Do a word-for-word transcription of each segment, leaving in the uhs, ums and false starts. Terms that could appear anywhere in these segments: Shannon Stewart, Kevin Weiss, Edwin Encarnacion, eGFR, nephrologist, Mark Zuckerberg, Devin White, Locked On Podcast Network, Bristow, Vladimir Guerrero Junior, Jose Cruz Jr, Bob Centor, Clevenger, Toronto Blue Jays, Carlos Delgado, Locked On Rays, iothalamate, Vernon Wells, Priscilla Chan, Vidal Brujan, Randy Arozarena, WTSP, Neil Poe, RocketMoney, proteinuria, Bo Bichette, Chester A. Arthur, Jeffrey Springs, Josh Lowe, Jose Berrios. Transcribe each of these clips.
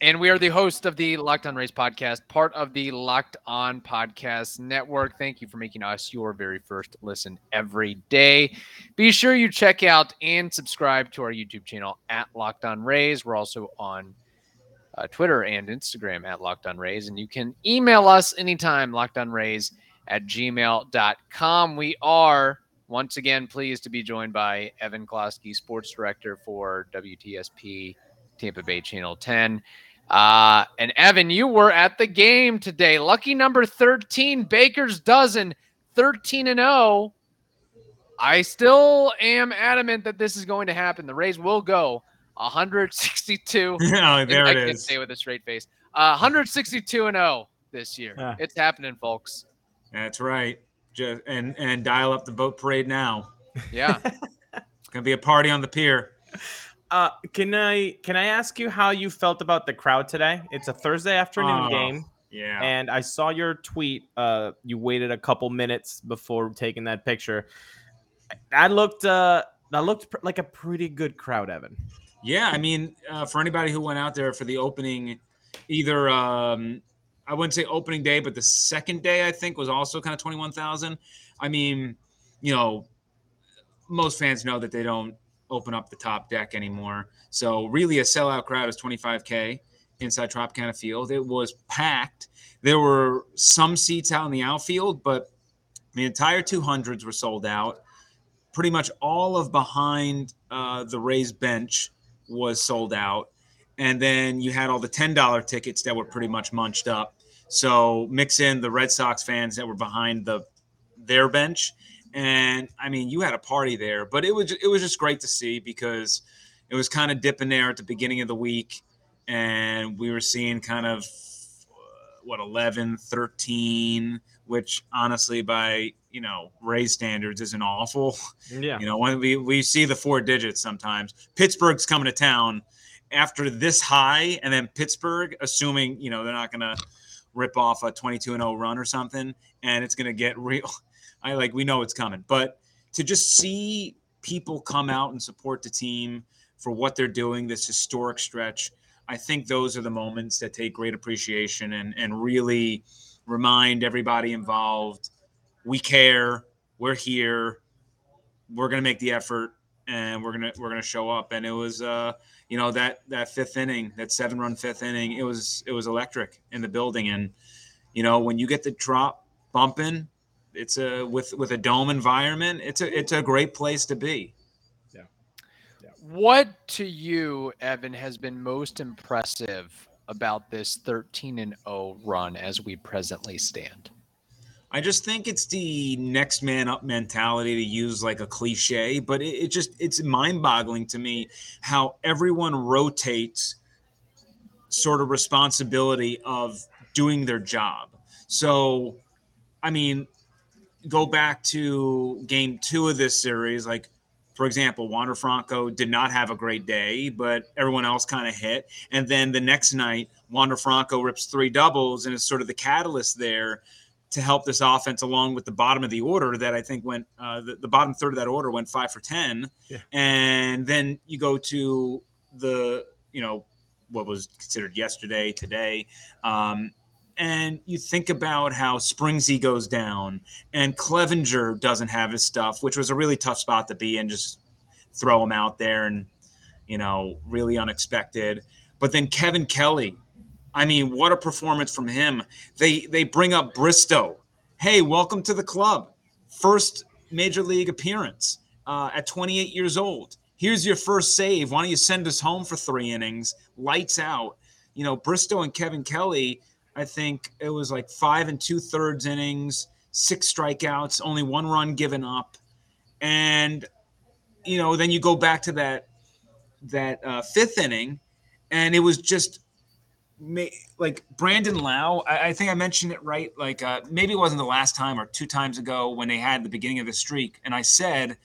And we are the host of the Locked On Rays podcast, part of the Locked On Podcast Network. Thank you for making us your very first listen every day. Be sure you check out and subscribe to our YouTube channel at Locked On Rays. We're also on uh, Twitter and Instagram at Locked On Rays. And you can email us anytime, lockedonrays at gmail dot com. We are, once again, pleased to be joined by Evan Closky, sports director for W T S P Tampa Bay Channel ten. Uh, and Evan, you were at the game today. Lucky number thirteen, Baker's dozen, thirteen and oh. I still am adamant that this is going to happen. The Rays will go one hundred sixty-two. Yeah, there I it can is. Say with a straight face, uh, one hundred sixty-two and oh this year. Yeah. It's happening, folks. That's right. Just, and and dial up the boat parade now. Yeah, it's gonna be a party on the pier. Uh, can I can I ask you how you felt about the crowd today? It's a Thursday afternoon oh, game. Yeah. And I saw your tweet. Uh, you waited a couple minutes before taking that picture. I looked uh, I looked pr- like a pretty good crowd, Evan. Yeah, I mean, uh, for anybody who went out there for the opening, either um, I wouldn't say opening day, but the second day, I think, was also kind of twenty-one thousand. I mean, you know, most fans know that they don't open up the top deck anymore. So really a sellout crowd is twenty-five K inside Tropicana Field. It was packed. There were some seats out in the outfield, but the entire two hundreds were sold out. Pretty much all of behind uh, the Rays bench was sold out. And then you had all the ten dollar tickets that were pretty much munched up. So mix in the Red Sox fans that were behind the their bench. And I mean, you had a party there, but it was it was just great to see because it was kind of dipping there at the beginning of the week, and we were seeing kind of what eleven, thirteen, which honestly, by you know Rays standards, isn't awful. Yeah, you know when we we see the four digits sometimes. Pittsburgh's coming to town after this high, and then Pittsburgh, assuming you know they're not gonna rip off a twenty-two and oh run or something, and it's gonna get real. I like, we know it's coming, but to just see people come out and support the team for what they're doing, this historic stretch, I think those are the moments that take great appreciation and, and really remind everybody involved, we care, we're here, we're going to make the effort, and we're going to, we're going to show up. And it was, uh, you know, that, that fifth inning, that seven run fifth inning, it was, it was electric in the building. And, you know, when you get the drop bumping, It's a with with a dome environment. It's a it's a great place to be. Yeah. yeah. What to you, Evan, has been most impressive about this thirteen and oh run as we presently stand? I just think it's the next man up mentality, to use like a cliche, but it, it just it's mind-boggling to me how everyone rotates sort of responsibility of doing their job. So, I mean. Go back to game two of this series. Like, for example, Wander Franco did not have a great day, but everyone else kind of hit. And then the next night, Wander Franco rips three doubles and is sort of the catalyst there to help this offense along with the bottom of the order that I think went uh, – the, the bottom third of that order went five for ten. Yeah. And then you go to the, you know, what was considered yesterday, today, um, and you think about how Springsy goes down and Clevenger doesn't have his stuff, which was a really tough spot to be in, just throw him out there and, you know, really unexpected. But then Kevin Kelly, I mean, what a performance from him. They they bring up Bristow. Hey, welcome to the club. First major league appearance uh, at twenty-eight years old. Here's your first save. Why don't you send us home for three innings? Lights out. You know, Bristow and Kevin Kelly – I think it was like five and two thirds innings, six strikeouts, only one run given up. And, you know, then you go back to that, that uh, fifth inning, and it was just ma- like Brandon Lau. I-, I think I mentioned it, right? Like uh, maybe it wasn't the last time or two times ago when they had the beginning of the streak. And I said,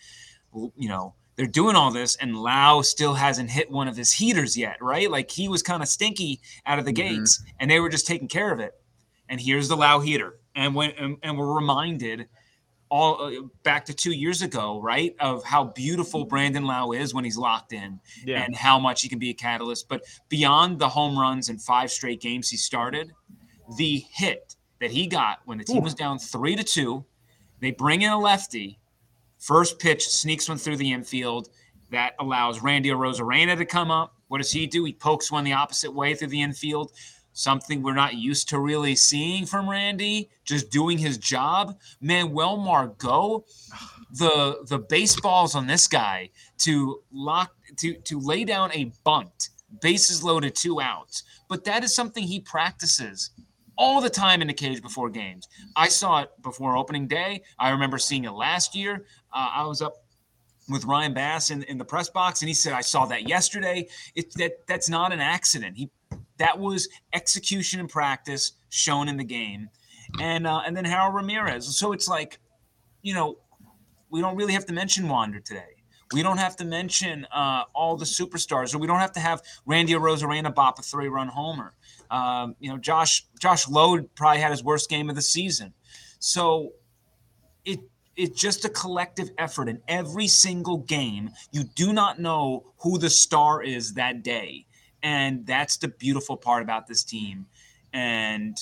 you know, they're doing all this, and Lau still hasn't hit one of his heaters yet, right? Like, he was kind of stinky out of the mm-hmm. gates, and they were just taking care of it. And here's the Lau heater. And when and, and we're reminded all uh, back to two years ago, right, of how beautiful Brandon Lau is when he's locked in yeah. and how much he can be a catalyst. But beyond the home runs in five straight games he started, the hit that he got when the team Ooh. was down three to two, they bring in a lefty. First pitch sneaks one through the infield. That allows Randy Arozarena to come up. What does he do? He pokes one the opposite way through the infield, something we're not used to really seeing from Randy, just doing his job. Manuel Margot, the the baseballs on this guy to lock to to lay down a bunt, bases loaded, two outs. But that is something he practices all the time in the cage before games. I saw it before opening day. I remember seeing it last year. Uh, I was up with Ryan Bass in, in the press box, and he said, I saw that yesterday. It, that That's not an accident. He That was execution and practice shown in the game. And uh, and then Harold Ramirez. So it's like, you know, we don't really have to mention Wander today. We don't have to mention uh, all the superstars, or we don't have to have Randy Arozarena bop a three-run homer. Um, you know, Josh Josh Lowe probably had his worst game of the season. So it it's just a collective effort in every single game. You do not know who the star is that day. And that's the beautiful part about this team. And,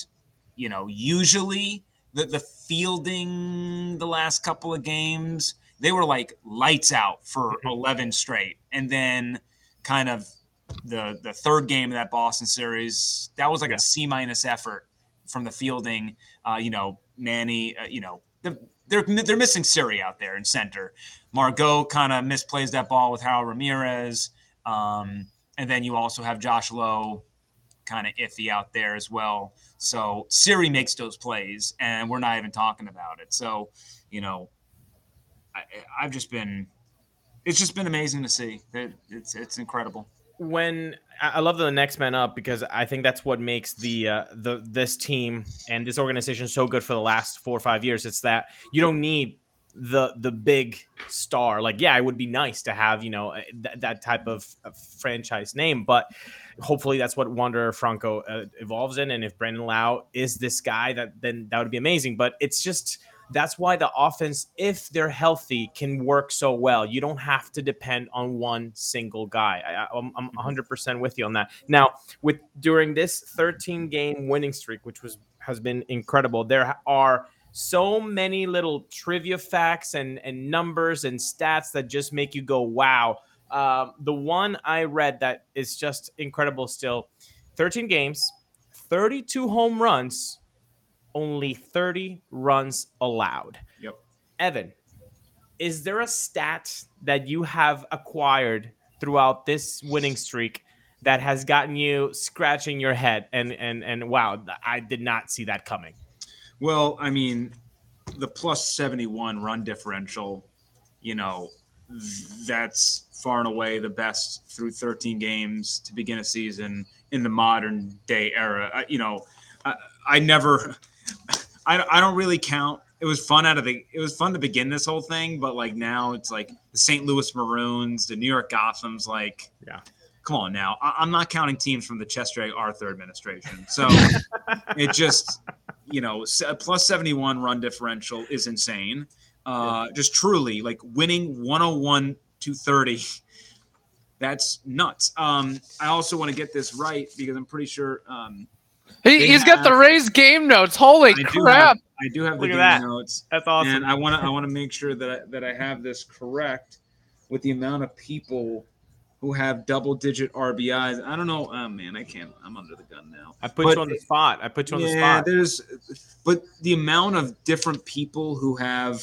you know, usually the, the fielding the last couple of games, they were like lights out for eleven straight. And then kind of – The the third game of that Boston series, that was like yeah. a C-minus effort from the fielding. Uh, you know, Manny, uh, you know, the, they're they're missing Siri out there in center. Margot kind of misplays that ball with Harold Ramirez. Um, and then you also have Josh Lowe kind of iffy out there as well. So Siri makes those plays, and we're not even talking about it. So, you know, I, I've just been – it's just been amazing to see. It, it's it's incredible. When I love the next man up, because I think that's what makes the uh, the this team and this organization so good for the last four or five years. It's that you don't need the the big star. Like, yeah, it would be nice to have, you know, th- that type of, of franchise name, but hopefully that's what Wander Franco uh, evolves in. And if Brandon Lau is this guy, that then that would be amazing. But it's just that's why the offense, if they're healthy, can work so well. You don't have to depend on one single guy. I, I'm, I'm one hundred percent with you on that. Now, with during this thirteen-game winning streak, which was has been incredible, there are so many little trivia facts and, and numbers and stats that just make you go, wow. Uh, the one I read that is just incredible still, thirteen games, thirty-two home runs, only thirty runs allowed. Yep. Evan, is there a stat that you have acquired throughout this winning streak that has gotten you scratching your head and and and wow, I did not see that coming? Well, I mean, the plus seventy-one run differential, you know, that's far and away the best through thirteen games to begin a season in the modern day era. I, you know, I, I never. I, I don't really count. It was fun out of the. It was fun to begin this whole thing, but like now it's like the Saint Louis Maroons, the New York Gothams. Like, yeah, come on now. I, I'm not counting teams from the Chester A. Arthur administration. So it just, you know, plus seventy-one run differential is insane. Uh, yeah. Just truly like winning one oh one to thirty. That's nuts. Um, I also want to get this right because I'm pretty sure. Um, He, he's have, got the Rays game notes. Holy I crap! Have, I do have Look the game that. notes. That's awesome. And I want to I want to make sure that I, that I have this correct with the amount of people who have double digit R B Is. I don't know. Oh man, I can't. I'm under the gun now. I put but, you on the spot. I put you on yeah, the spot. Yeah, there's, but the amount of different people who have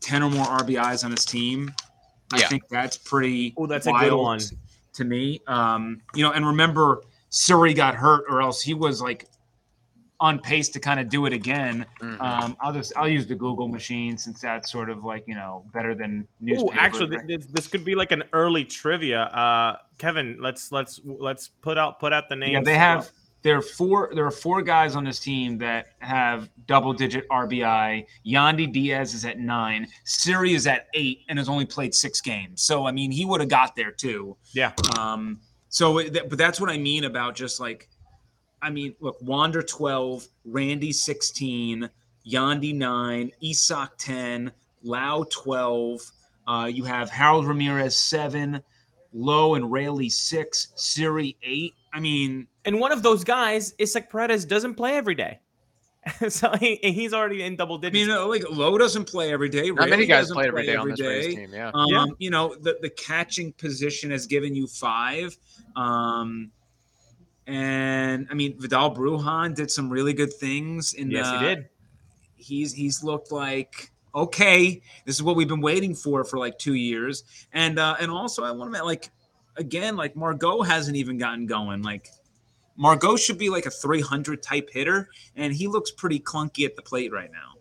ten or more R B Is on his team, yeah. I think that's pretty. Oh, that's wild a good one to me. Um, you know, and remember. Siri got hurt, or else he was like on pace to kind of do it again. Mm-hmm. Um, I'll just I'll use the Google machine since that's sort of like, you know, better than newspaper. Ooh, actually, right? this, this could be like an early trivia. Uh, Kevin, let's let's let's put out put out the names. Yeah, they have There are four. There are four guys on this team that have double-digit R B I. Yandy Diaz is at nine. Siri is at eight and has only played six games. So I mean, he would have got there too. Yeah. Um. So, but that's what I mean about just like, I mean, look, Wander twelve, Randy sixteen, Yandy nine, Isak ten, Lau twelve. Uh, you have Harold Ramirez seven, Lowe and Raley six, Siri eight. I mean. And one of those guys, Isaac Paredes, doesn't play every day. so he, he's already in double digits. I mean, you know, like Lowe doesn't play every day. Not Raley many guys play every play day every on this Rays team, yeah. Um, yeah. You know, the, the catching position has given you five. Um, and, I mean, Vidal Brujan did some really good things. In yes, the, he did. He's, he's looked like, okay, this is what we've been waiting for for like two years. And, uh, and also I want to, like, again, like Margot hasn't even gotten going. Like, Margot should be like a three hundred type hitter, and he looks pretty clunky at the plate right now.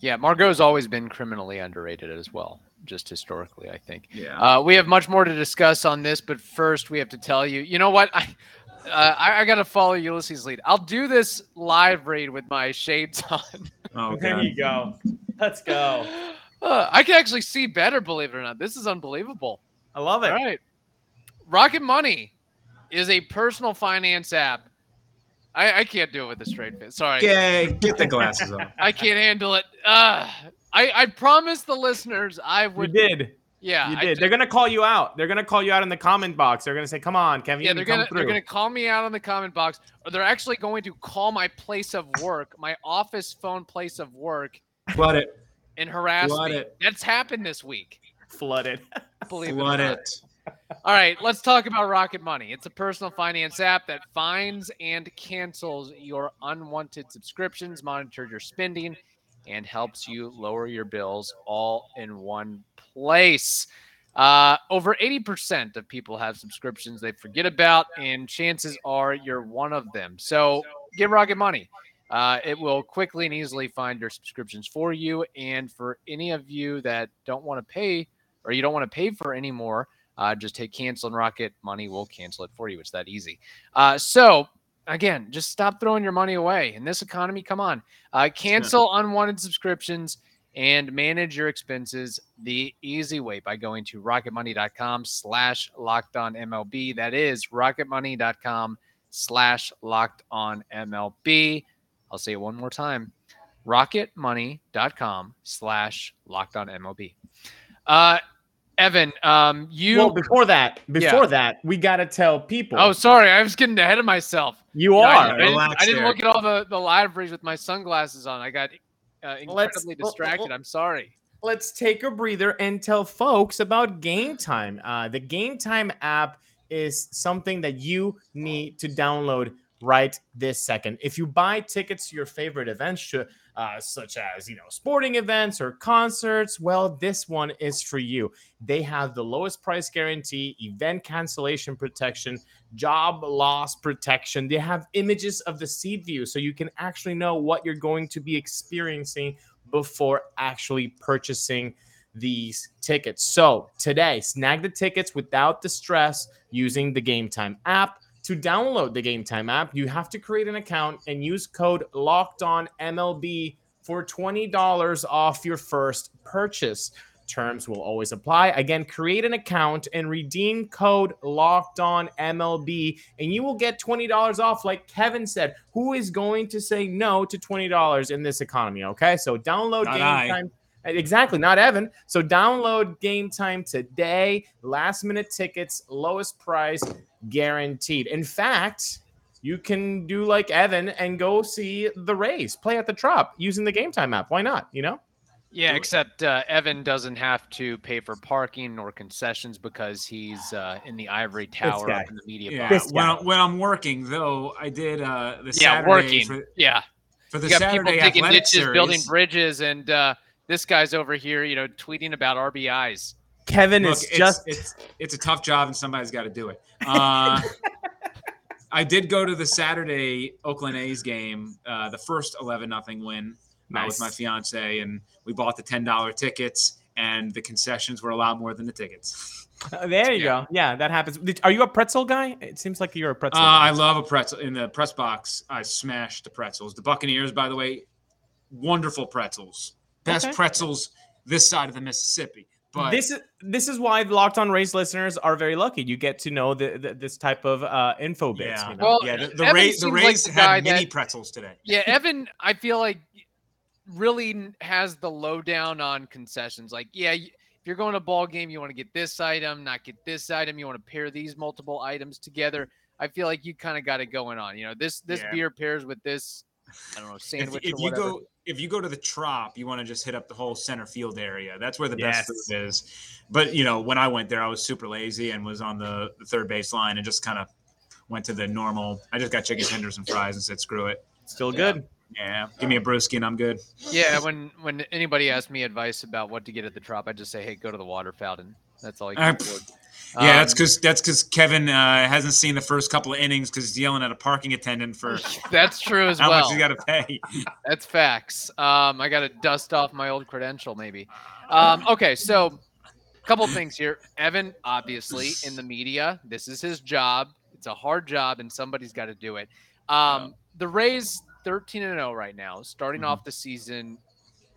Yeah, Margot's always been criminally underrated as well, just historically, I think. Yeah. Uh, we have much more to discuss on this, but first we have to tell you, you know what? I uh, I, I got to follow Ulysses' lead. I'll do this live read with my shades on. Oh, okay. There you go. Let's go. Uh, I can actually see better, believe it or not. This is unbelievable. I love it. All right. Rocket Money is a personal finance app. I, I can't do it with a straight fit. Sorry. Yeah, get the glasses on. I can't handle it. Uh, I, I promised the listeners I would. You did. Yeah. You did. I did. They're going to call you out. They're going to call you out in the comment box. They're going to say, come on, Kevin. Yeah, they're going to call me out in the comment box. Or they're actually going to call my place of work, my office phone place of work. Flood it. And harass Flood me. It. That's happened this week. Flood it. Believe Flood it. Flood it. All right, let's talk about Rocket Money. It's a personal finance app that finds and cancels your unwanted subscriptions, monitors your spending, and helps you lower your bills all in one place. Uh, over eighty percent of people have subscriptions they forget about, and chances are you're one of them. So get Rocket Money. Uh, it will quickly and easily find your subscriptions for you, and for any of you that don't want to pay or you don't want to pay for anymore, Uh, just hit cancel and Rocket Money will cancel it for you. It's that easy. Uh, so, again, just stop throwing your money away. In this economy, come on. Uh, cancel unwanted subscriptions and manage your expenses the easy way by going to rocketmoney.com slash locked on MLB. That is rocketmoney.com slash locked on MLB. I'll say it one more time. rocketmoney.com slash locked on MLB. Uh, Evan, um, you. Well, before that, before yeah. that, we got to tell people. Oh, sorry. I was getting ahead of myself. You no, are. I, I, didn't, I didn't look at all the, the live reads with my sunglasses on. I got uh, incredibly let's, distracted. Well, well, I'm sorry. Let's take a breather and tell folks about Gametime. Uh, the Gametime app is something that you need to download right this second. If you buy tickets to your favorite events, to, uh, such as, you know, sporting events or concerts, well, this one is for you. They have the lowest price guarantee, event cancellation protection, job loss protection. They have images of the seat view, so you can actually know what you're going to be experiencing before actually purchasing these tickets. So today, snag the tickets without the stress using the Gametime app. To download the Gametime app, you have to create an account and use code LOCKEDONMLB for twenty dollars off your first purchase. Terms will always apply. Again, create an account and redeem code LOCKEDONMLB, and you will get twenty dollars off. Like Kevin said, who is going to say no to twenty dollars in this economy, okay? So download Not Gametime. I. Exactly, not Evan. So download Gametime today. Last minute tickets, lowest price guaranteed. In fact, you can do like Evan and go see the Rays play at the Trop using the Gametime app. Why not? You know? Yeah, except uh, Evan doesn't have to pay for parking nor concessions because he's uh, in the ivory tower up in the media yeah. box. When, when I'm working, though, I did uh, the yeah, Saturday. Working. For, yeah, for the Saturday people digging ditches, series. Building bridges, and uh, this guy's over here, you know, tweeting about R B Is. Kevin Look, is it's, just it's it's a tough job and somebody's got to do it. Uh, I did go to the Saturday Oakland A's game, uh, the first eleven nothing win. Nice. I was with my fiance, and we bought the ten dollar tickets, and the concessions were a lot more than the tickets. Uh, there you yeah. go. Yeah, that happens. Are you a pretzel guy? It seems like you're a pretzel. Uh, guy. I love a pretzel. In the press box, I smash the pretzels. The Buccaneers, by the way, wonderful pretzels. Best okay. pretzels this side of the Mississippi. But this is this is why Locked On Rays listeners are very lucky. You get to know the, the, this type of uh, info bits. Yeah, you know? well, yeah. The, the Rays, the Rays like the had many that, pretzels today. Yeah, Evan, I feel like really has the lowdown on concessions. Like, yeah. You, You're going to a ball game, you want to get this item, not get this item. You want to pair these multiple items together. I feel like you kind of got it going on. You know, this this yeah. beer pairs with this, I don't know, sandwich if, if or whatever. You go, if you go to the Trop, you want to just hit up the whole center field area. That's where the yes. best food is. But, you know, when I went there, I was super lazy and was on the, the third base line and just kind of went to the normal. I just got chicken tenders and fries and said, screw it. Still good. Yeah. Yeah, give me a brewski and I'm good. Yeah, when when anybody asks me advice about what to get at the Trop, I just say, hey, go to the water fountain. That's all I can afford. Yeah, um, that's because that's because Kevin uh, hasn't seen the first couple of innings because he's yelling at a parking attendant for that's true as how well. How much you got to pay? That's facts. Um, I got to dust off my old credential maybe. Um, okay, so a couple things here. Evan, obviously, in the media, this is his job. It's a hard job, and somebody's got to do it. Um, the Rays. thirteen and oh right now, starting mm-hmm. off the season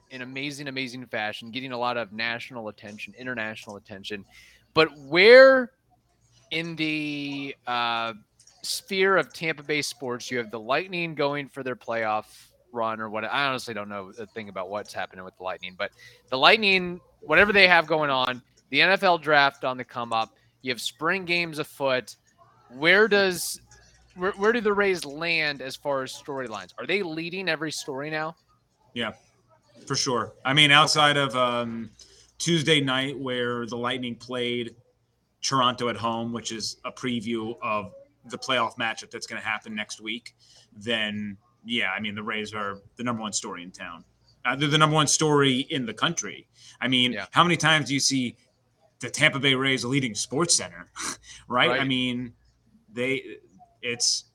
in amazing, amazing fashion, getting a lot of national attention, international attention. But where in the uh, sphere of Tampa Bay sports, you have the Lightning going for their playoff run or what? I honestly don't know a thing about what's happening with the Lightning, but the Lightning, whatever they have going on, the N F L draft on the come up, you have spring games afoot. Where does... Where, where do the Rays land as far as storylines? Are they leading every story now? Yeah, for sure. I mean, outside of um, Tuesday night where the Lightning played Toronto at home, which is a preview of the playoff matchup that's going to happen next week, then, yeah, I mean, the Rays are the number one story in town. Uh, they're the number one story in the country. I mean, yeah. how many times do you see the Tampa Bay Rays leading Sports Center, right? right? I mean, they – It's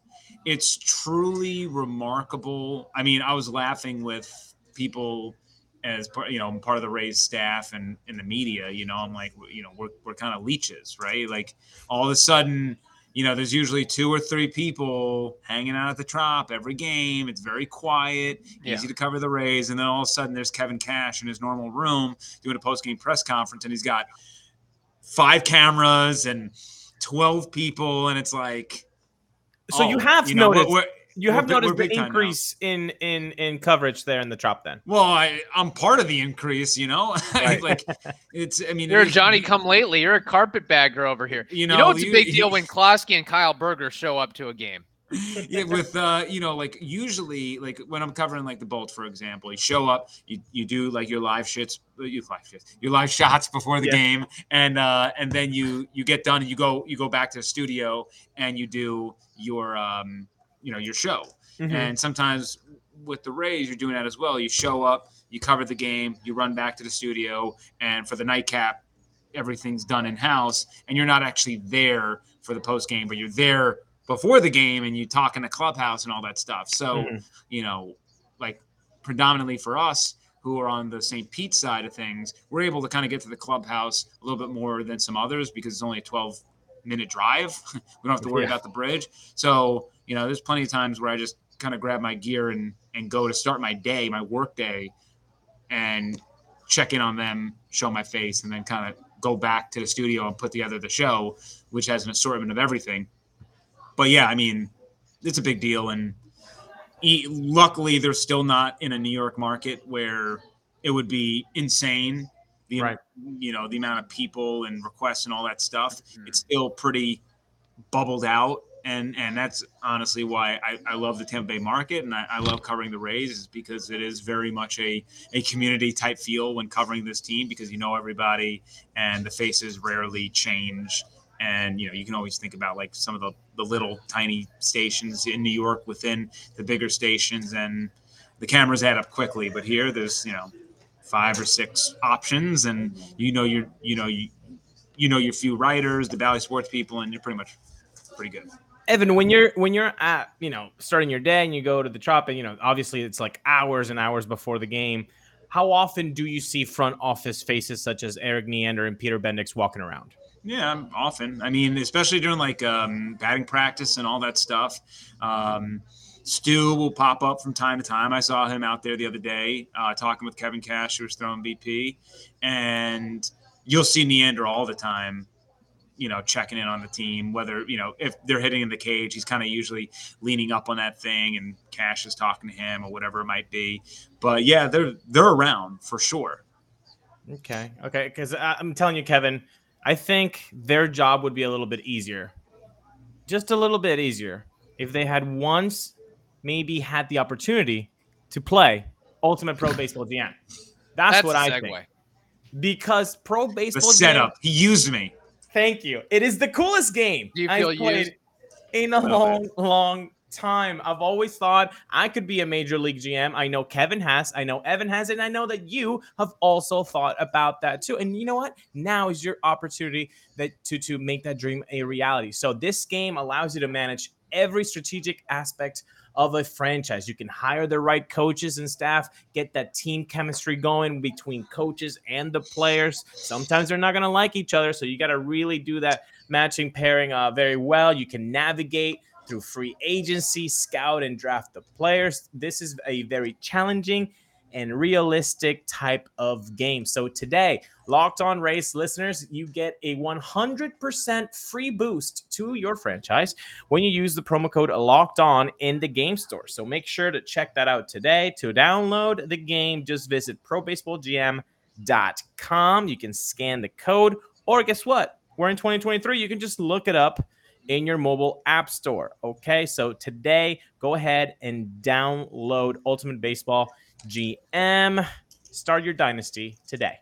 it's truly remarkable. I mean, I was laughing with people as part, you know, part of the Rays staff and in the media. You know, I'm like, you know, we're we're kind of leeches, right? Like all of a sudden, you know, there's usually two or three people hanging out at the Trop every game. It's very quiet, yeah. easy to cover the Rays, and then all of a sudden, there's Kevin Cash in his normal room doing a post-game press conference, and he's got five cameras and twelve people, and it's like. So oh, you have you know, noticed we're, we're, you have noticed the increase in, in in coverage there in the Trop then. Well, I I'm part of the increase, you know. Right. like it's I mean you're it, a Johnny come lately, you're a carpetbagger over here. You know, you know it's you, a big deal you, when Closky and Kyle Berger show up to a game. Yeah, with uh, you know, like usually like when I'm covering like the Bolts, for example, you show up, you, you do like your live shits you live shits, your live shots before the yeah. game, and uh and then you you get done and you go you go back to the studio and you do your um you know your show. Mm-hmm. And sometimes with the Rays you're doing that as well. You show up, you cover the game, you run back to the studio, and for the nightcap everything's done in-house and you're not actually there for the post game, but you're there before the game and you talk in the clubhouse and all that stuff. So, mm-hmm. you know, like predominantly for us who are on the Saint Pete side of things, we're able to kind of get to the clubhouse a little bit more than some others because it's only a twelve minute drive. We don't have to worry yeah. about the bridge. So, you know, there's plenty of times where I just kind of grab my gear and, and go to start my day, my work day, and check in on them, show my face, and then kind of go back to the studio and put together the show, which has an assortment of everything. But yeah, I mean, it's a big deal, and e- luckily they're still not in a New York market where it would be insane. The right. you know the amount of people and requests and all that stuff. Mm-hmm. It's still pretty bubbled out, and and that's honestly why I, I love the Tampa Bay market, and I, I love covering the Rays is because it is very much a a community type feel when covering this team because you know everybody and the faces rarely change. And, you know, you can always think about like some of the, the little tiny stations in New York within the bigger stations and the cameras add up quickly. But here there's, you know, five or six options and, you know, you're, you know, you, you know, your few writers, the Valley sports people, and you're pretty much pretty good. Evan, when you're when you're at, you know, starting your day and you go to the Trop and, you know, obviously it's like hours and hours before the game. How often do you see front office faces such as Eric Neander and Peter Bendix walking around? Yeah, often. I mean, especially during like um, batting practice and all that stuff. Um, Stu will pop up from time to time. I saw him out there the other day uh, talking with Kevin Cash, who was throwing B P. And you'll see Neander all the time, you know, checking in on the team, whether, you know, if they're hitting in the cage, he's kind of usually leaning up on that thing and Cash is talking to him or whatever it might be. But yeah, they're, they're around for sure. Okay. Okay. Cause I'm telling you, Kevin, I think their job would be a little bit easier, just a little bit easier if they had once maybe had the opportunity to play Ultimate Pro Baseball at the end. That's, That's what I segue. think. Because Pro Baseball, the setup, game, he used me. Thank you. It is the coolest game I've played used? in a long, long time. I've always thought I could be a major league G M. I know Kevin has. I know Evan has. And I know that you have also thought about that too. And you know what? Now is your opportunity that to, to make that dream a reality. So this game allows you to manage every strategic aspect of a franchise. You can hire the right coaches and staff, get that team chemistry going between coaches and the players. Sometimes they're not going to like each other, so you got to really do that matching pairing uh, very well. You can navigate through free agency, scout, and draft the players. This is a very challenging and realistic type of game. So today, Locked On Rays listeners, you get a one hundred percent free boost to your franchise when you use the promo code Locked On in the game store. So make sure to check that out today. To download the game, just visit pro baseball g m dot com. You can scan the code, or guess what? We're in twenty twenty-three. You can just look it up in your mobile app store. Okay, so today, go ahead and download Ultimate Baseball G M. Start your dynasty today.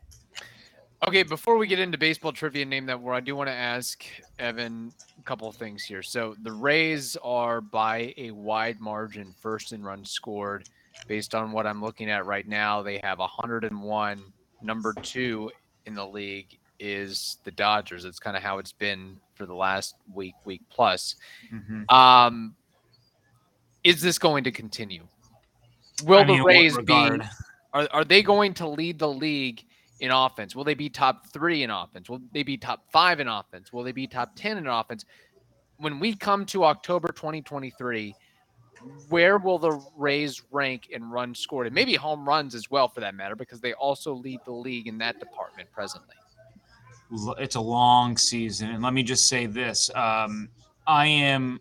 Okay, before we get into baseball trivia, name that word, I do want to ask Evan a couple of things here. So the Rays are by a wide margin first in runs scored. Based on what I'm looking at right now, they have one hundred one. Number two in the league is the Dodgers. It's kind of how it's been for the last week, week plus. Mm-hmm. Um, is this going to continue? Will I mean, the Rays be, are, are they going to lead the league in offense? Will they be top three in offense? Will they be top five in offense? Will they be top ten in offense? When we come to October twenty twenty-three, where will the Rays rank in runs scored? And maybe home runs as well for that matter, because they also lead the league in that department presently. It's a long season. And let me just say this. Um, I am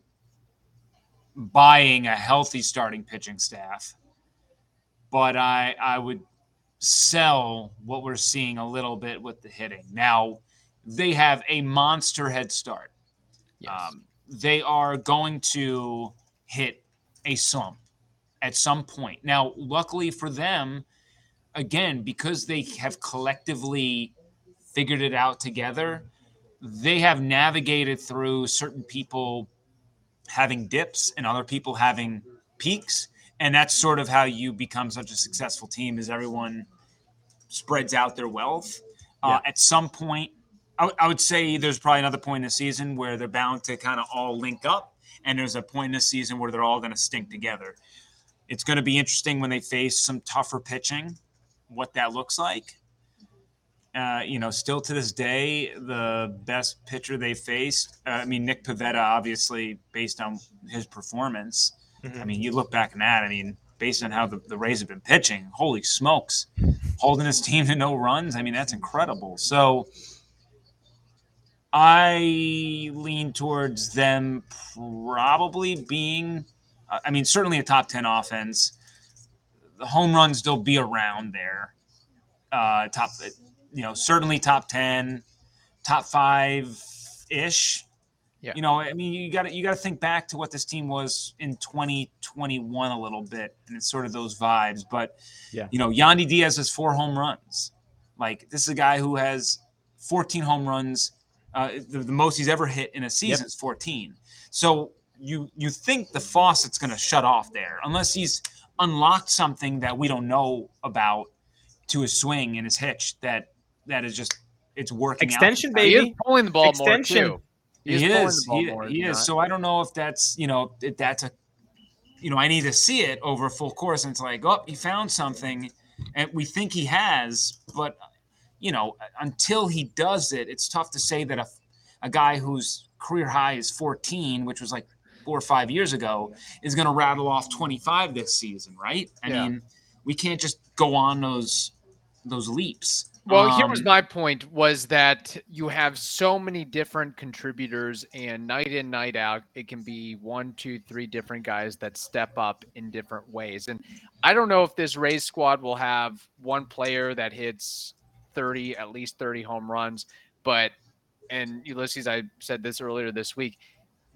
buying a healthy starting pitching staff. But I, I would sell what we're seeing a little bit with the hitting. Now, they have a monster head start. Yes. Um, they are going to hit a slump at some point. Now, luckily for them, again, because they have collectively figured it out together, they have navigated through certain people having dips and other people having peaks. And that's sort of how you become such a successful team, is everyone spreads out their wealth. Yeah. Uh, at some point, I, w- I would say there's probably another point in the season where they're bound to kind of all link up. And there's a point in the season where they're all going to stink together. It's going to be interesting when they face some tougher pitching, what that looks like. Uh, you know, still to this day, the best pitcher they faced, uh, I mean, Nick Pivetta, obviously, based on his performance. I mean, you look back at that, I mean, based on how the, the Rays have been pitching, holy smokes, holding his team to no runs. I mean, that's incredible. So I lean towards them probably being, I mean, certainly a top ten offense. The home runs, they'll be around there. Uh, top, you know, certainly top ten, top five-ish. Yeah. You know, I mean, you got to you got to think back to what this team was in twenty twenty-one a little bit, and it's sort of those vibes. But, yeah. you know, Yandy Diaz has four home runs. Like, this is a guy who has fourteen home runs. Uh, the, the most he's ever hit in a season yep. is fourteen. So you you think the faucet's going to shut off there, unless he's unlocked something that we don't know about to his swing and his hitch that that is just it's working. Extension, out. Baby, he is pulling the ball Extension. more too. He, he is. He, he is. Not. So I don't know if that's, you know, if that's a, you know, I need to see it over a full course. And it's like, oh, he found something, and we think he has, but, you know, until he does it, it's tough to say that a a guy whose career high is fourteen, which was like four or five years ago, is going to rattle off twenty-five this season, right? I yeah. mean, we can't just go on those those leaps. Well, um, here was my point, was that you have so many different contributors, and night in, night out, it can be one, two, three different guys that step up in different ways. And I don't know if this Rays squad will have one player that hits thirty, at least thirty home runs, but, and Ulises, I said this earlier this week,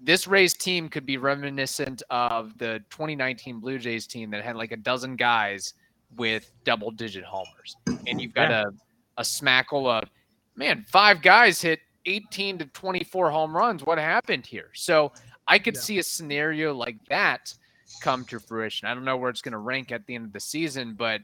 this Rays team could be reminiscent of the twenty nineteen Blue Jays team that had like a dozen guys with double-digit homers. And you've got yeah. a, a smackle of, man, five guys hit eighteen to twenty-four home runs. What happened here? So I could yeah. see a scenario like that come to fruition. I don't know where it's going to rank at the end of the season, but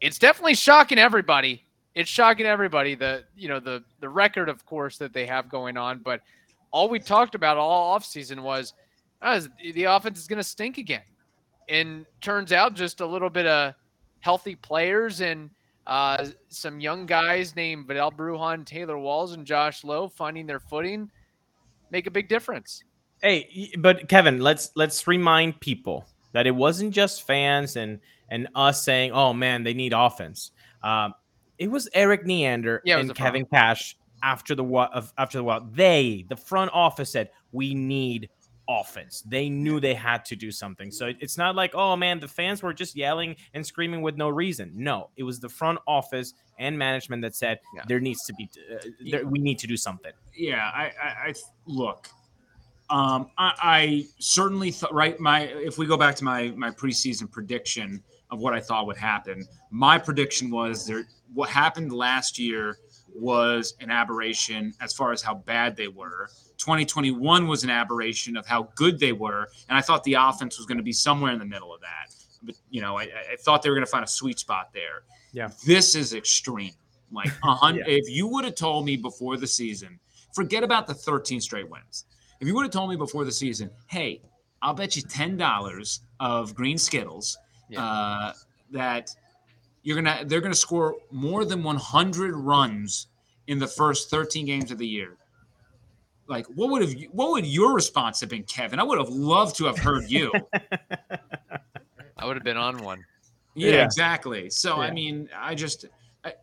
it's definitely shocking everybody. It's shocking everybody, the, you know, the, the record, of course, that they have going on, but all we talked about all offseason was uh, the offense is going to stink again. And turns out just a little bit of healthy players and uh, some young guys named Vidal Brujan, Taylor Walls, and Josh Lowe finding their footing make a big difference. Hey, but Kevin, let's let's remind people that it wasn't just fans and, and us saying, oh, man, they need offense. Um, it was Eric Neander yeah, was and Kevin Cash. After the after the while, they, the front office said, we need offense. They knew they had to do something. So it's not like, oh, man, the fans were just yelling and screaming with no reason. No, it was the front office and management that said yeah. there needs to be uh, there, we need to do something. Yeah, I, I, I look, um, I, I certainly thought, right, my if we go back to my my preseason prediction of what I thought would happen, my prediction was there what happened last year was an aberration as far as how bad they were. twenty twenty-one was an aberration of how good they were, and I thought the offense was going to be somewhere in the middle of that. But, you know, I, I thought they were going to find a sweet spot there. Yeah. This is extreme. Like, yeah. if you would have told me before the season, forget about the thirteen straight wins. If you would have told me before the season, hey, I'll bet you ten dollars of green Skittles yeah. uh, that – You're gonna, they're gonna score more than one hundred runs in the first thirteen games of the year. Like, what would have, what would your response have been, Kevin? I would have loved to have heard you. I would have been on one. Yeah, yeah. exactly. So yeah. I mean, I just, I,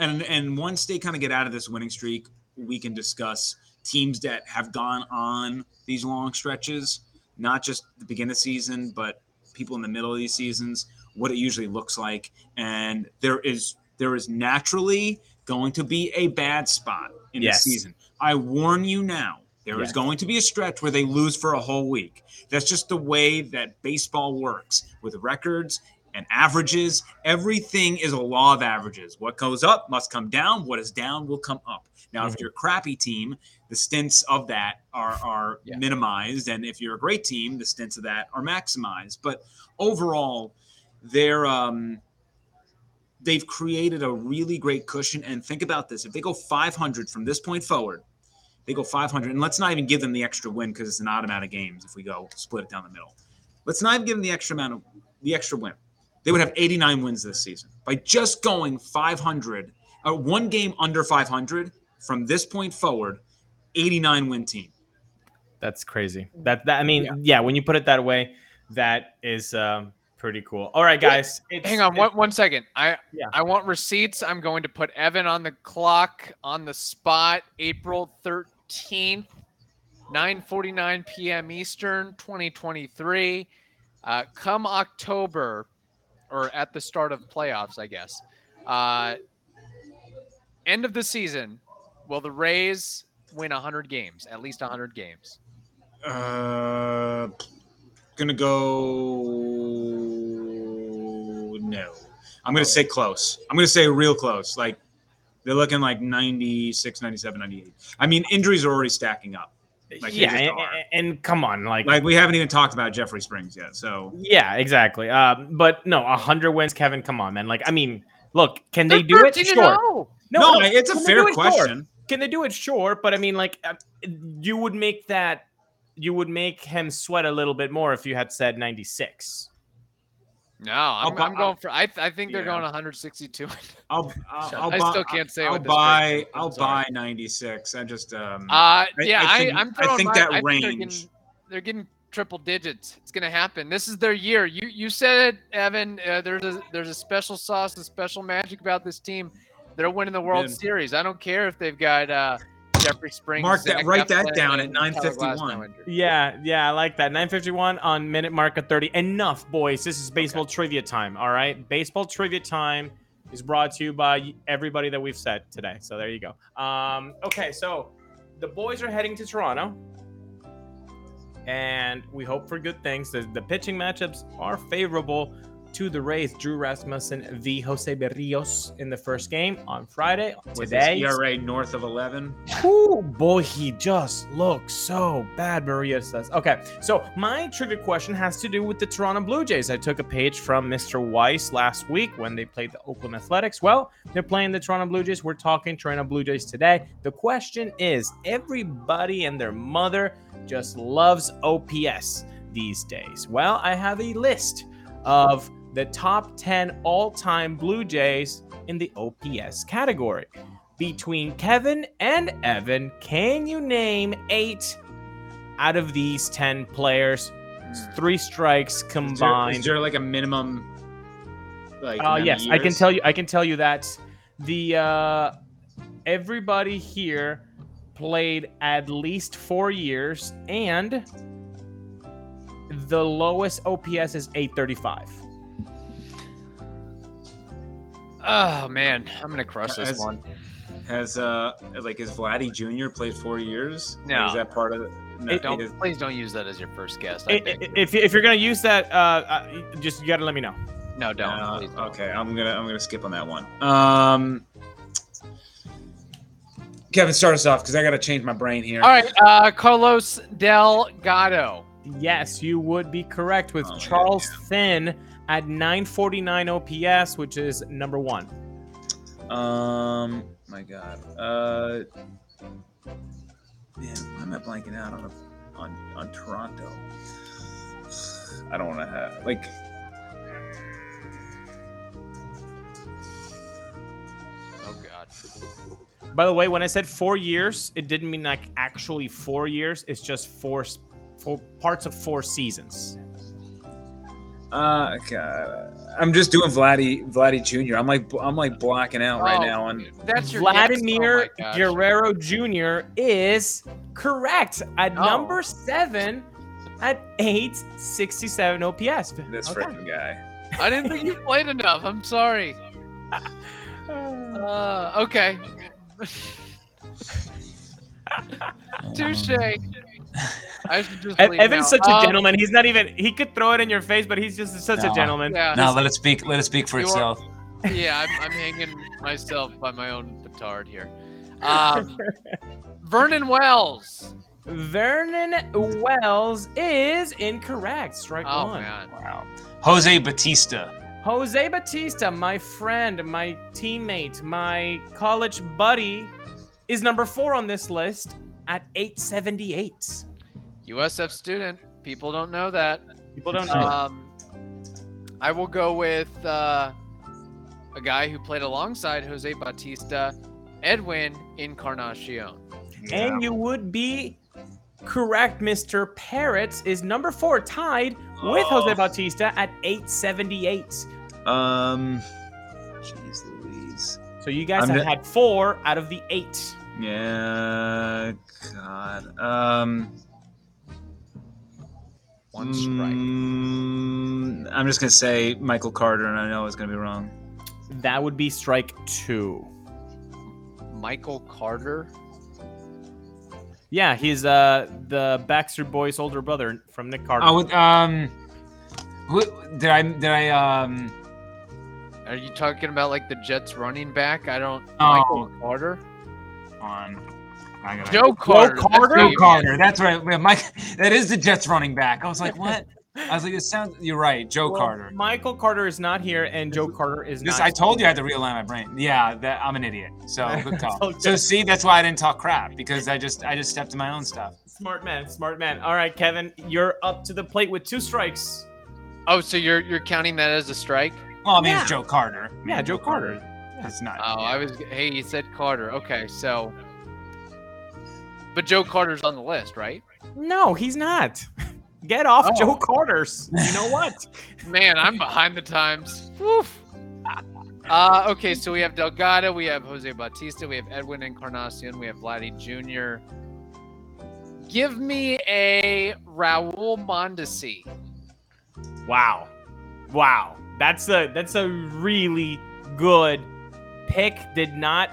and and once they kind of get out of this winning streak, we can discuss teams that have gone on these long stretches, not just the beginning of the season, but people in the middle of these seasons. What it usually looks like, and there is there is naturally going to be a bad spot in yes. the season. I warn you now, there yes. is going to be a stretch where they lose for a whole week. That's just the way that baseball works with records and averages. Everything is a law of averages. What goes up must come down. What is down will come up. Now, mm-hmm. if you're a crappy team, the stints of that are, are yeah. minimized, and if you're a great team, the stints of that are maximized. But overall, They're um, they've created a really great cushion. And think about this: if they go five hundred from this point forward, they go five hundred, and let's not even give them the extra win because it's an odd amount of games. If we go split it down the middle, let's not even give them the extra amount of the extra win. They would have eighty-nine wins this season by just going five hundred, uh, one game under five hundred from this point forward. eighty-nine win team. That's crazy. That that I mean, yeah. yeah when you put it that way, that is. Um, Pretty cool. All right, guys. It's, Hang on one, one second. I yeah. I want receipts. I'm going to put Evan on the clock on the spot. April thirteenth, nine forty-nine p.m. Eastern, twenty twenty-three. Uh, come October, or at the start of playoffs, I guess. Uh, end of the season, will the Rays win one hundred games, at least one hundred games? Uh... Gonna go no. I'm gonna say close. I'm gonna say real close. Like they're looking like ninety-six, ninety-seven, ninety-eight. I mean, injuries are already stacking up. Like yeah, and, and come on, like like we haven't even talked about Jeffrey Springs yet. So yeah, exactly. Um, but no, a hundred wins, Kevin. Come on, man. Like I mean, look, can they do it? Sure. No, no, no, it's a fair question. Can they do it? Sure, but I mean, like you would make that. You would make him sweat a little bit more if you had said ninety-six. No, I'm, buy, I'm going I'll, for. I I think they're yeah. going one sixty-two. I'll, I'll, I'll I still buy, can't say. I'll what this buy. Is. I'll buy ninety-six. I just. Um, uh, yeah, I, I think, I, I'm I think my, that I range. Think they're, getting, they're getting triple digits. It's going to happen. This is their year. You you said it, Evan. Uh, there's a there's a special sauce, a special magic about this team. They're winning the World Good. Series. I don't care if they've got. Uh, Jeffrey Springs. Mark that. Write that down at nine fifty-one. Yeah, yeah, I like that. nine fifty-one on minute marker thirty. Enough, boys. This is baseball okay. trivia time. All right, baseball trivia time is brought to you by everybody that we've said today. So there you go. Um, okay, so the boys are heading to Toronto, and we hope for good things. The, the pitching matchups are favorable to the Rays. Drew Rasmussen v. Jose Berrios in the first game on Friday. With an E R A north of eleven. Oh, boy, he just looks so bad, Berrios does. Okay, so my trivia question has to do with the Toronto Blue Jays. I took a page from Mister Weiss last week when they played the Oakland Athletics. Well, they're playing the Toronto Blue Jays. We're talking Toronto Blue Jays today. The question is, everybody and their mother just loves O P S these days. Well, I have a list of the top ten all-time Blue Jays in the O P S category. Between Kevin and Evan, can you name eight out of these ten players? It's three strikes combined. Is there, is there like a minimum? Like, uh, yes, years? I can tell you. I can tell you that the uh, everybody here played at least four years, and the lowest O P S is eight thirty-five. Oh man, I'm gonna crush this has, one. Has uh, like is Vladdy Junior played four years? No, is that part of it? No, it don't, is, please don't use that as your first guess. I it, think. If if you're gonna use that, uh, just you gotta let me know. No, don't. Uh, don't. Okay, I'm gonna I'm gonna skip on that one. Um, Kevin, start us off because I gotta change my brain here. All right, uh, Carlos Delgado. Yes, you would be correct with oh, Charles yeah. Thinn at nine forty-nine O P S, which is number one. Um, my God. Uh, man, I'm not blanking out on a, on on Toronto. I don't want to have like. Oh God. By the way, when I said four years, it didn't mean like actually four years. It's just four. Sp- For parts of four seasons. Uh, God. I'm just doing Vladdy, Vladdy Junior I'm like, I'm like blocking out right oh, now. On that's your Vladimir oh Guerrero Junior is correct at oh. number seven at eight sixty-seven O P S. This okay. freaking guy. I didn't think you played enough. I'm sorry. Uh, okay. Touche. I should just Evan's such a gentleman. Um, he's not even. He could throw it in your face, but he's just such no, a gentleman. Yeah. No, let it speak. Let it speak for you itself. Are, yeah, I'm, I'm hanging myself by my own petard here. Um, Vernon Wells. Vernon Wells is incorrect. Strike oh, one. Man. Wow. Jose Bautista. Jose Bautista, my friend, my teammate, my college buddy, is number four on this list at eight seventy-eight. U S F student. People don't know that. People don't know. Um, I will go with uh, a guy who played alongside Jose Bautista, Edwin Encarnacion. Yeah. And you would be correct. Mister Parrots is number four, tied oh. with Jose Bautista at eight seventy-eight. Um, jeez Louise. So you guys I'm have ne- had four out of the eight. Yeah, God. Um, One strike. Mm, I'm just going to say Michael Carter, and I know it's going to be wrong. That would be strike two. Michael Carter? Yeah, he's uh, the Baxter Boys' older brother from Nick Carter. Oh, um, who, did I, did I, um... Are you talking about, like, the Jets running back? I don't... Oh. Michael Carter? On I gotta, Joe Carter. Joe Carter. That's, Joe Carter. That's right. Mike, that is the Jets running back. I was like, what? I was like, it sounds. You're right. Joe well, Carter. Michael Carter is not here, and Joe Carter is this, not. I told here. You I had to realign my brain. Yeah, that, I'm an idiot. So good talk. Okay. So see, that's why I didn't talk crap because I just I just stepped to my own stuff. Smart man. Smart man. All right, Kevin, you're up to the plate with two strikes. Oh, so you're you're counting that as a strike? Well, I mean, yeah. It's Joe Carter. I mean, yeah, Joe Carter. Yeah. It's not. Oh, yeah. I was. Hey, you said Carter. Okay, so. But Joe Carter's on the list, right? No, he's not. Get off oh. Joe Carter's. You know what? Man, I'm behind the times. Woof. Uh, okay, so we have Delgado, we have Jose Bautista, we have Edwin Encarnacion, we have Vladdy Junior Give me a Raul Mondesi. Wow. Wow. That's a that's a really good pick. Did not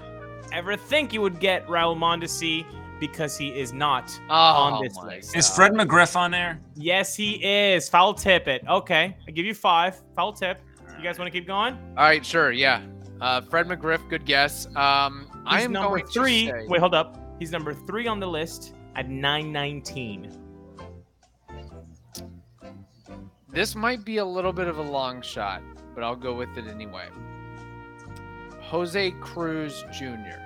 ever think you would get Raul Mondesi because he is not oh, on this list. God. Is Fred McGriff on there? Yes, he is. Foul tip it. Okay. I give you five. Foul tip. You guys want to keep going? All right, sure. Yeah. Uh, Fred McGriff, good guess. Um, He's I am number going three. To say... Wait, hold up. He's number three on the list at nine nineteen. This might be a little bit of a long shot, but I'll go with it anyway. Jose Cruz Junior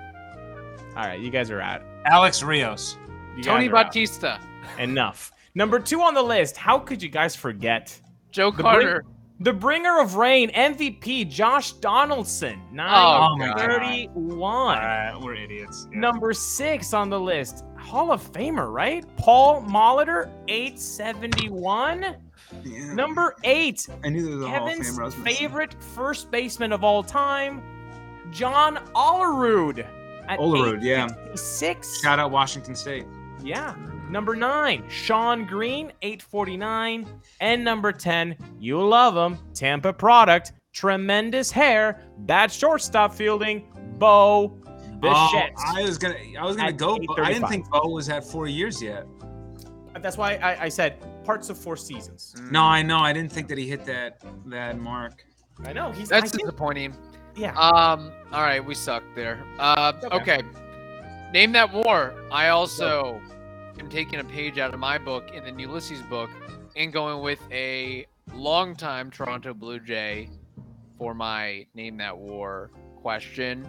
All right, you guys are out. Alex Rios. You Tony Bautista. Out. Enough. Number two on the list. How could you guys forget? Joe the Carter. Bring- The bringer of rain, M V P, Josh Donaldson, nine thirty-one. Oh, all right, we're idiots. Yeah. Number six on the list, Hall of Famer, right? Paul Molitor, eight seventy-one. Yeah. Number eight, I knew there was a Kevin's Hall of Famer. favorite saying. first baseman of all time, John Olerud. At Olerud, yeah. Six. Shout out Washington State. Yeah. Number nine, Shawn Green, eight forty-nine. And number ten, you love him, Tampa product, tremendous hair, bad shortstop fielding, Bo Bichette. Oh, I was gonna, I was gonna go. But I didn't think Bo was at four years yet. That's why I, I said parts of four seasons. No, I know. I didn't think that he hit that that mark. I know. He's that's I disappointing. Think, yeah. Um. All right, we sucked there. Uh. Okay. okay. Name that war. I also. Yeah. I'm taking a page out of my book and then Ulysses' book and going with a longtime Toronto Blue Jay for my Name That War question.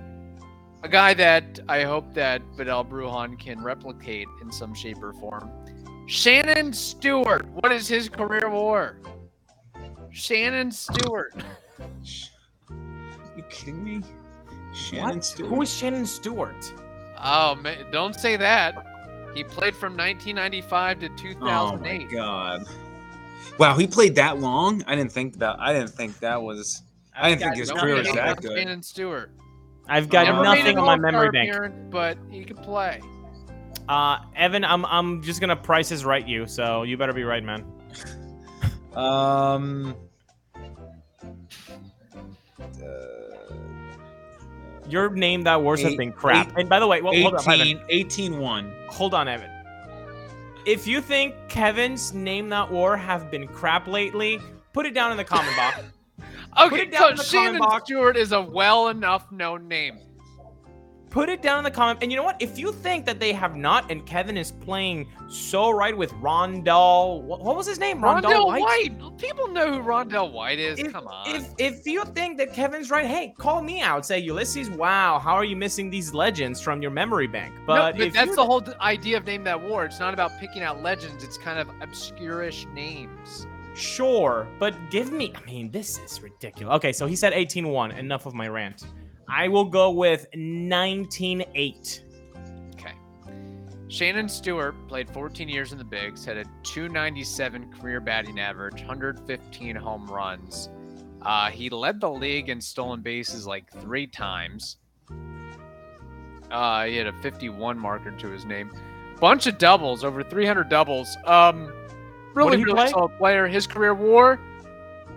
A guy that I hope that Vidal Brujan can replicate in some shape or form. Shannon Stewart. What is his career war? Shannon Stewart. Are you kidding me? Shannon what? Stewart. Who is Shannon Stewart? Oh, man, don't say that. He played from nineteen ninety-five to two thousand eight. Oh my God! Wow, he played that long. I didn't think that. I didn't think that was. I didn't think his career was that good. Shannon Stewart. I've got Never nothing on my memory bank, parent, but he could play. Uh, Evan, I'm I'm just gonna price his right you, so you better be right, man. um. Uh, Your name that wars eight, have been crap. Eight, and by the way, well, hold eighteen, up, eighteen one. Hold on, Evan. If you think Kevin's name that war have been crap lately, put it down in the comment box. Okay, put it down so in the Shannon Stewart is a well enough known name. Put it down in the comment. And you know what? If you think that they have not, and Kevin is playing so right with Rondell. What, what was his name? Rondell, Rondell White. White. People know who Rondell White is. If, Come on. If if you think that Kevin's right, hey, call me out. Say, Ulysses, wow, how are you missing these legends from your memory bank? But, no, but if that's the whole idea of Name That War. It's not about picking out legends. It's kind of obscurish names. Sure, but give me. I mean, this is ridiculous. Okay, so he said eighteen one. Enough of my rant. I will go with nineteen eight. Okay. Shannon Stewart played fourteen years in the bigs, had a two ninety-seven career batting average, one hundred fifteen home runs. Uh, he led the league in stolen bases like three times. Uh, he had a fifty-one marker to his name. Bunch of doubles, over three hundred doubles. Um, really, really solid player. His career war,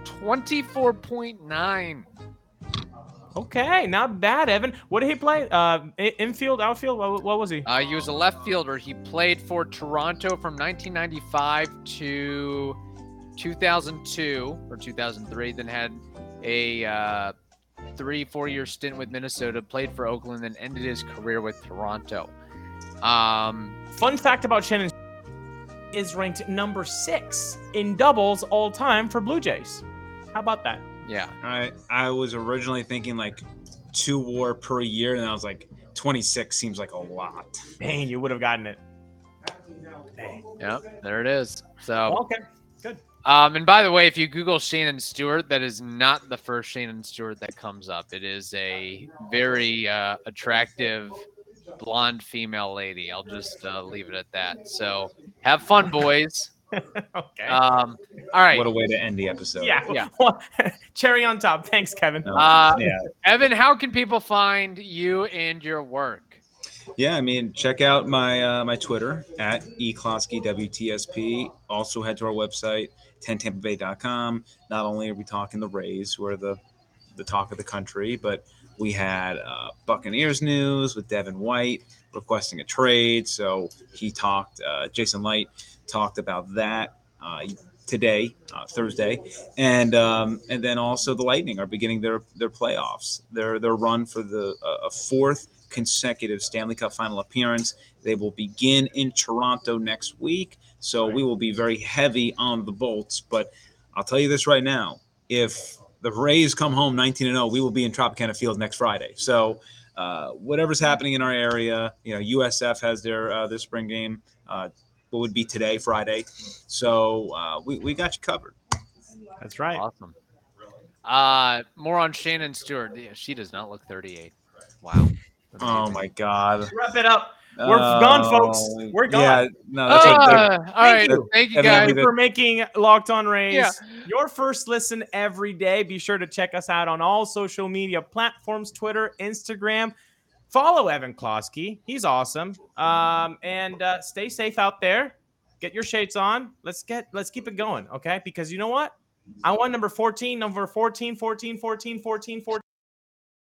twenty-four point nine. Okay, not bad, Evan. What did he play? Uh, infield, outfield? What, what was he? Uh, he was a left fielder. He played for Toronto from nineteen ninety-five to two thousand two or two thousand three, then had a uh, three, four-year stint with Minnesota, played for Oakland, then ended his career with Toronto. Um, Fun fact about Shannon is ranked number six in doubles all-time for Blue Jays. How about that? Yeah. I I was originally thinking like two war per year, and I was like twenty-six seems like a lot. Dang, you would have gotten it. Dang. Yep, there it is. So okay, good. Um, and by the way, if you Google Shannon Stewart, that is not the first Shannon Stewart that comes up. It is a very uh, attractive blonde female lady. I'll just uh, leave it at that. So have fun, boys. Okay. Um, all right. What a way to end the episode. Yeah. yeah. Well, cherry on top. Thanks, Kevin. No, uh, yeah. Evan, how can people find you and your work? Yeah, I mean, check out my uh, my Twitter at E Closky W T S P. Also head to our website, ten tampa bay dot com. Not only are we talking the Rays, who are the, the talk of the country, but we had uh, Buccaneers news with Devin White requesting a trade. So he talked, uh, Jason Light talked about that uh, today, uh, Thursday. And um, and then also the Lightning are beginning their, their playoffs, their, their run for the uh, fourth consecutive Stanley Cup final appearance. They will begin in Toronto next week, so we will be very heavy on the Bolts. But I'll tell you this right now, if the Rays come home nineteen and oh, we will be in Tropicana Field next Friday. So uh, whatever's happening in our area, you know, U S F has their uh, their spring game, uh, what would be today, Friday. So uh, we, we got you covered. That's right. Awesome. Uh, more on Shannon Stewart. Yeah, she does not look thirty-eight. Wow. Oh my God! Wrap it up. We're uh, gone, folks. We're gone. Yeah, no, that's uh, all right. Thank you, Thank you guys for making Locked On Rays yeah. your first listen every day. Be sure to check us out on all social media platforms: Twitter, Instagram. Follow Evan Closky. He's awesome. Um, and uh, stay safe out there. Get your shades on. Let's get. Let's keep it going, okay? Because you know what? I want number fourteen. Number fourteen. fourteen. fourteen. fourteen. fourteen.